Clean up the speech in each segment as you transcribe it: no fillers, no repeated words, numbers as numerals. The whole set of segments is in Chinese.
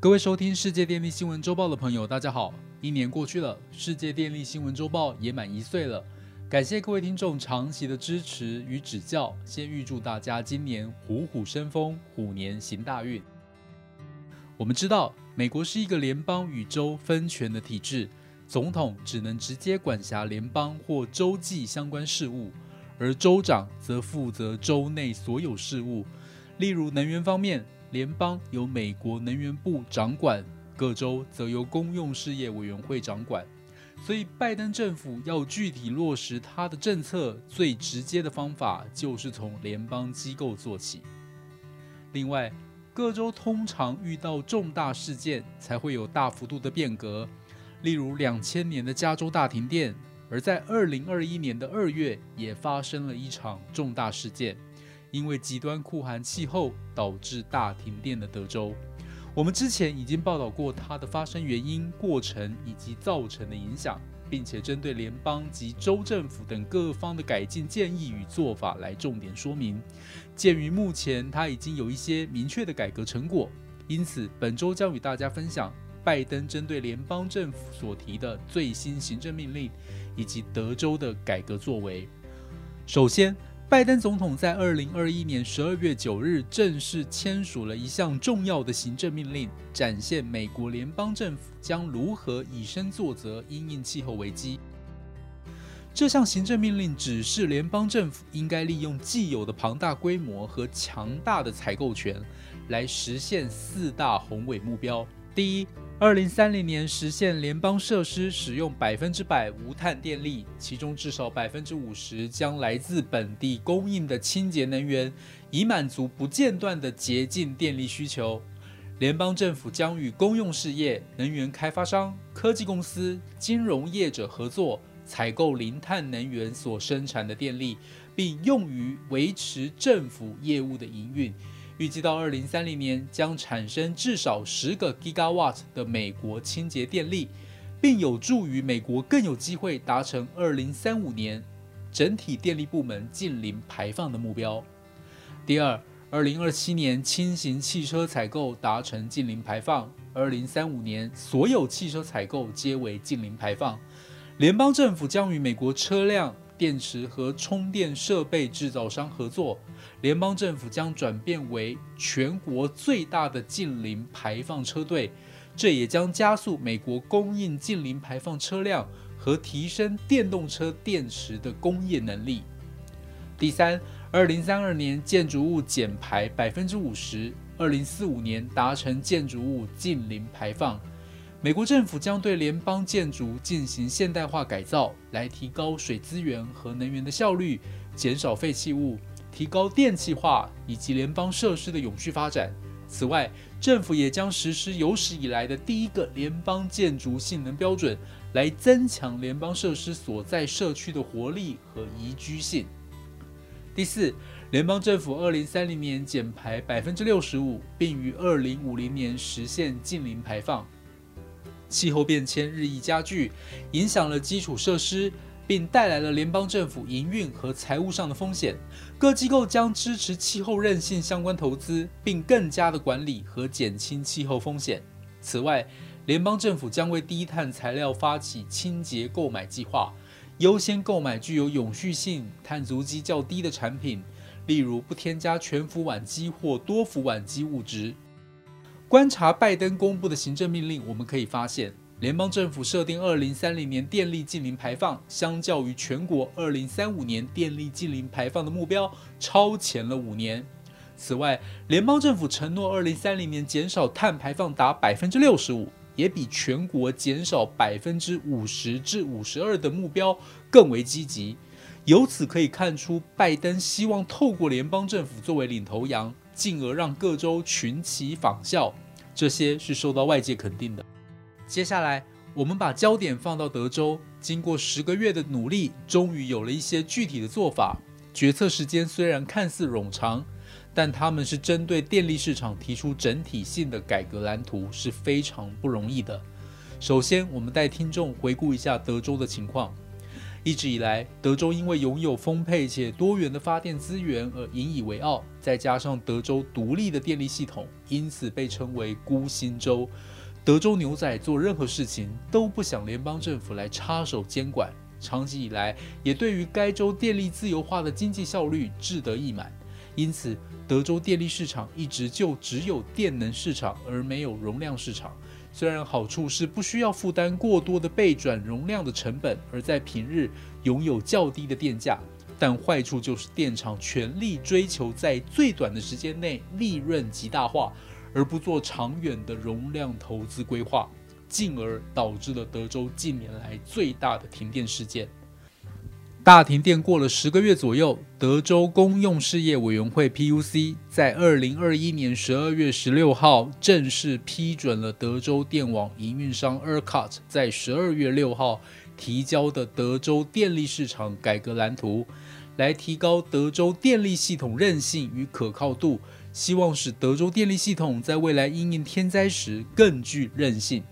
各位收听世界电力新闻周报的朋友，大家好！一年过去了，世界电力新闻周报也满1岁了。感谢各位听众长期的支持与指教。先预祝大家今年虎虎生风，虎年行大运。我们知道，美国是一个联邦与州分权的体制，总统只能直接管辖联邦或州际相关事务，而州长则负责州内所有事务，例如能源方面。联邦由美国能源部掌管，各州则由公用事业委员会掌管。所以，拜登政府要具体落实他的政策，最直接的方法就是从联邦机构做起。另外，各州通常遇到重大事件才会有大幅度的变革，例如2000年的加州大停电，而在2021年的2月也发生了一场重大事件。因为极端酷寒气候导致大停电的德州，我们之前已经报道过它的发生原因、过程以及造成的影响，并且针对联邦及州政府等各方的改进建议与做法来重点说明。鉴于目前它已经有一些明确的改革成果，因此本周将与大家分享拜登针对联邦政府所提的最新行政命令以及德州的改革作为。首先，拜登总统在2021年12月9日正式签署了一项重要的行政命令，展现美国联邦政府将如何以身作则，因应气候危机。这项行政命令指示联邦政府应该利用既有的庞大规模和强大的采购权，来实现4大宏伟目标。第一，2030年实现联邦设施使用100%无碳电力，其中至少50%将来自本地供应的清洁能源，以满足不间断的洁净电力需求。联邦政府将与公用事业、能源开发商、科技公司、金融业者合作，采购零碳能源所生产的电力，并用于维持政府业务的营运。预计到2030年将产生至少10个 GW 的美国清洁电力，并有助于美国更有机会达成2035年整体电力部门净零排放的目标。第二，2027年轻型汽车采购达成净零排放，2035年所有汽车采购皆为净零排放。联邦政府将与美国车辆、电池和充电设备制造商合作，联邦政府将转变为全国最大的净零排放车队，这也将加速美国供应净零排放车辆和提升电动车电池的工业能力。第三，2032年建筑物减排50%，2045年达成建筑物净零排放。美国政府将对联邦建筑进行现代化改造，来提高水资源和能源的效率，减少废弃物，提高电气化以及联邦设施的永续发展。此外，政府也将实施有史以来的第一个联邦建筑性能标准，来增强联邦设施所在社区的活力和宜居性。第四，联邦政府2030年减排65%，并于2050年实现净零排放。气候变迁日益加剧，影响了基础设施，并带来了联邦政府营运和财务上的风险。各机构将支持气候韧性相关投资，并更加的管理和减轻气候风险。此外，联邦政府将为低碳材料发起清洁购买计划，优先购买具有永续性、碳足迹较低的产品，例如不添加全氟烷基或多氟烷基物质。观察拜登公布的行政命令，我们可以发现，联邦政府设定2030年电力净零排放，相较于全国2035年电力净零排放的目标，超前了5年。此外，联邦政府承诺2030年减少碳排放达65%，也比全国减少50%至52%的目标更为积极。由此可以看出，拜登希望透过联邦政府作为领头羊，进而让各州群起仿效，这些是受到外界肯定的。接下来，我们把焦点放到德州，经过10个月的努力，终于有了一些具体的做法。决策时间虽然看似冗长，但他们是针对电力市场提出整体性的改革蓝图，是非常不容易的。首先，我们带听众回顾一下德州的情况。一直以来，德州因为拥有丰沛且多元的发电资源而引以为傲，再加上德州独立的电力系统，因此被称为“孤星州”。德州牛仔做任何事情都不想联邦政府来插手监管，长期以来也对于该州电力自由化的经济效率志得意满。因此，德州电力市场一直就只有电能市场，而没有容量市场。 虽然好处是不需要负担过多的备转容量的成本，而在平日拥有较低的电价，但坏处就是电厂全力追求在最短的时间内利润极大化，而不做长远的容量投资规划，进而导致了德州近年来最大的停电事件。大停电过了10个月左右，德州公用事业委员会 （PUC） 在2021年12月16号正式批准了德州电网营运商 ERCOT 在12月6号提交的德州电力市场改革蓝图，来提高德州电力系统韧性与可靠度，希望使德州电力系统在未来因应天灾时更具韧性。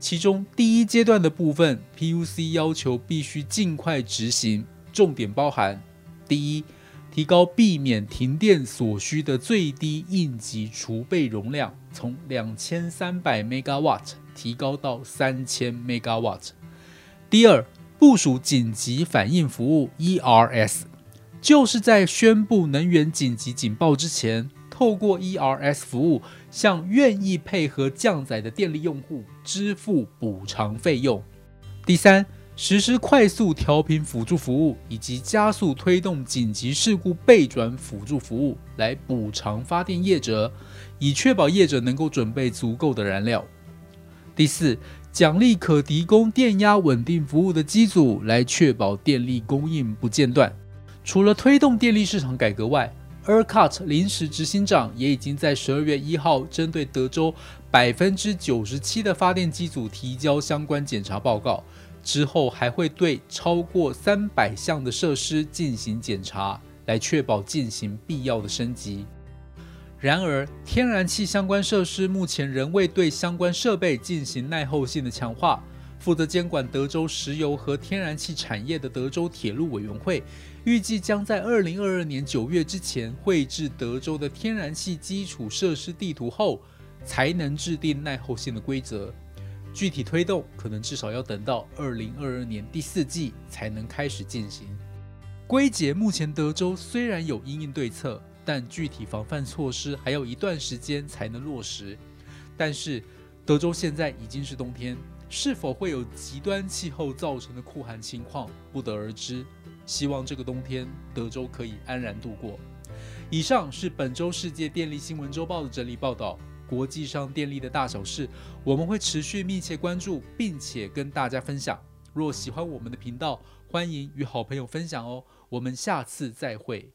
其中第一阶段的部分 ，PUC 要求必须尽快执行，重点包含：第一，提高避免停电所需的最低应急储备容量，从2300 MW 提高到3000 MW； 第二，部署紧急反应服务 （ERS）， 就是在宣布能源紧急警报之前， 透过 ERS 服务，向愿意配合降载的电力用户支付补偿费用。第三，实施快速调频辅助服务以及加速推动紧急事故备转辅助服务，来补偿发电业者，以确保业者能够准备足够的燃料。第四，奖励可提供电压稳定服务的机组，来确保电力供应不间断。除了推动电力市场改革外， ERCOT 临时执行长也已经在12月1号针对德州97%的发电机组提交相关检查报告，之后还会对超过300项的设施进行检查，来确保进行必要的升级。然而，天然气相关设施目前仍未对相关设备进行耐候性的强化。 负责监管德州石油和天然气产业的德州铁路委员会，预计将在2022年9月之前绘制德州的天然气基础设施地图后，才能制定耐候性的规则。具体推动可能至少要等到2022年第4季才能开始进行。归结，目前德州虽然有因应对策，但具体防范措施还要一段时间才能落实。但是，德州现在已经是冬天， 是否会有极端气候造成的酷寒情况，不得而知。希望这个冬天德州可以安然度过。以上是本周世界电力新闻周报的整理报道。国际上电力的大小事，我们会持续密切关注，并且跟大家分享。若喜欢我们的频道，欢迎与好朋友分享哦。我们下次再会。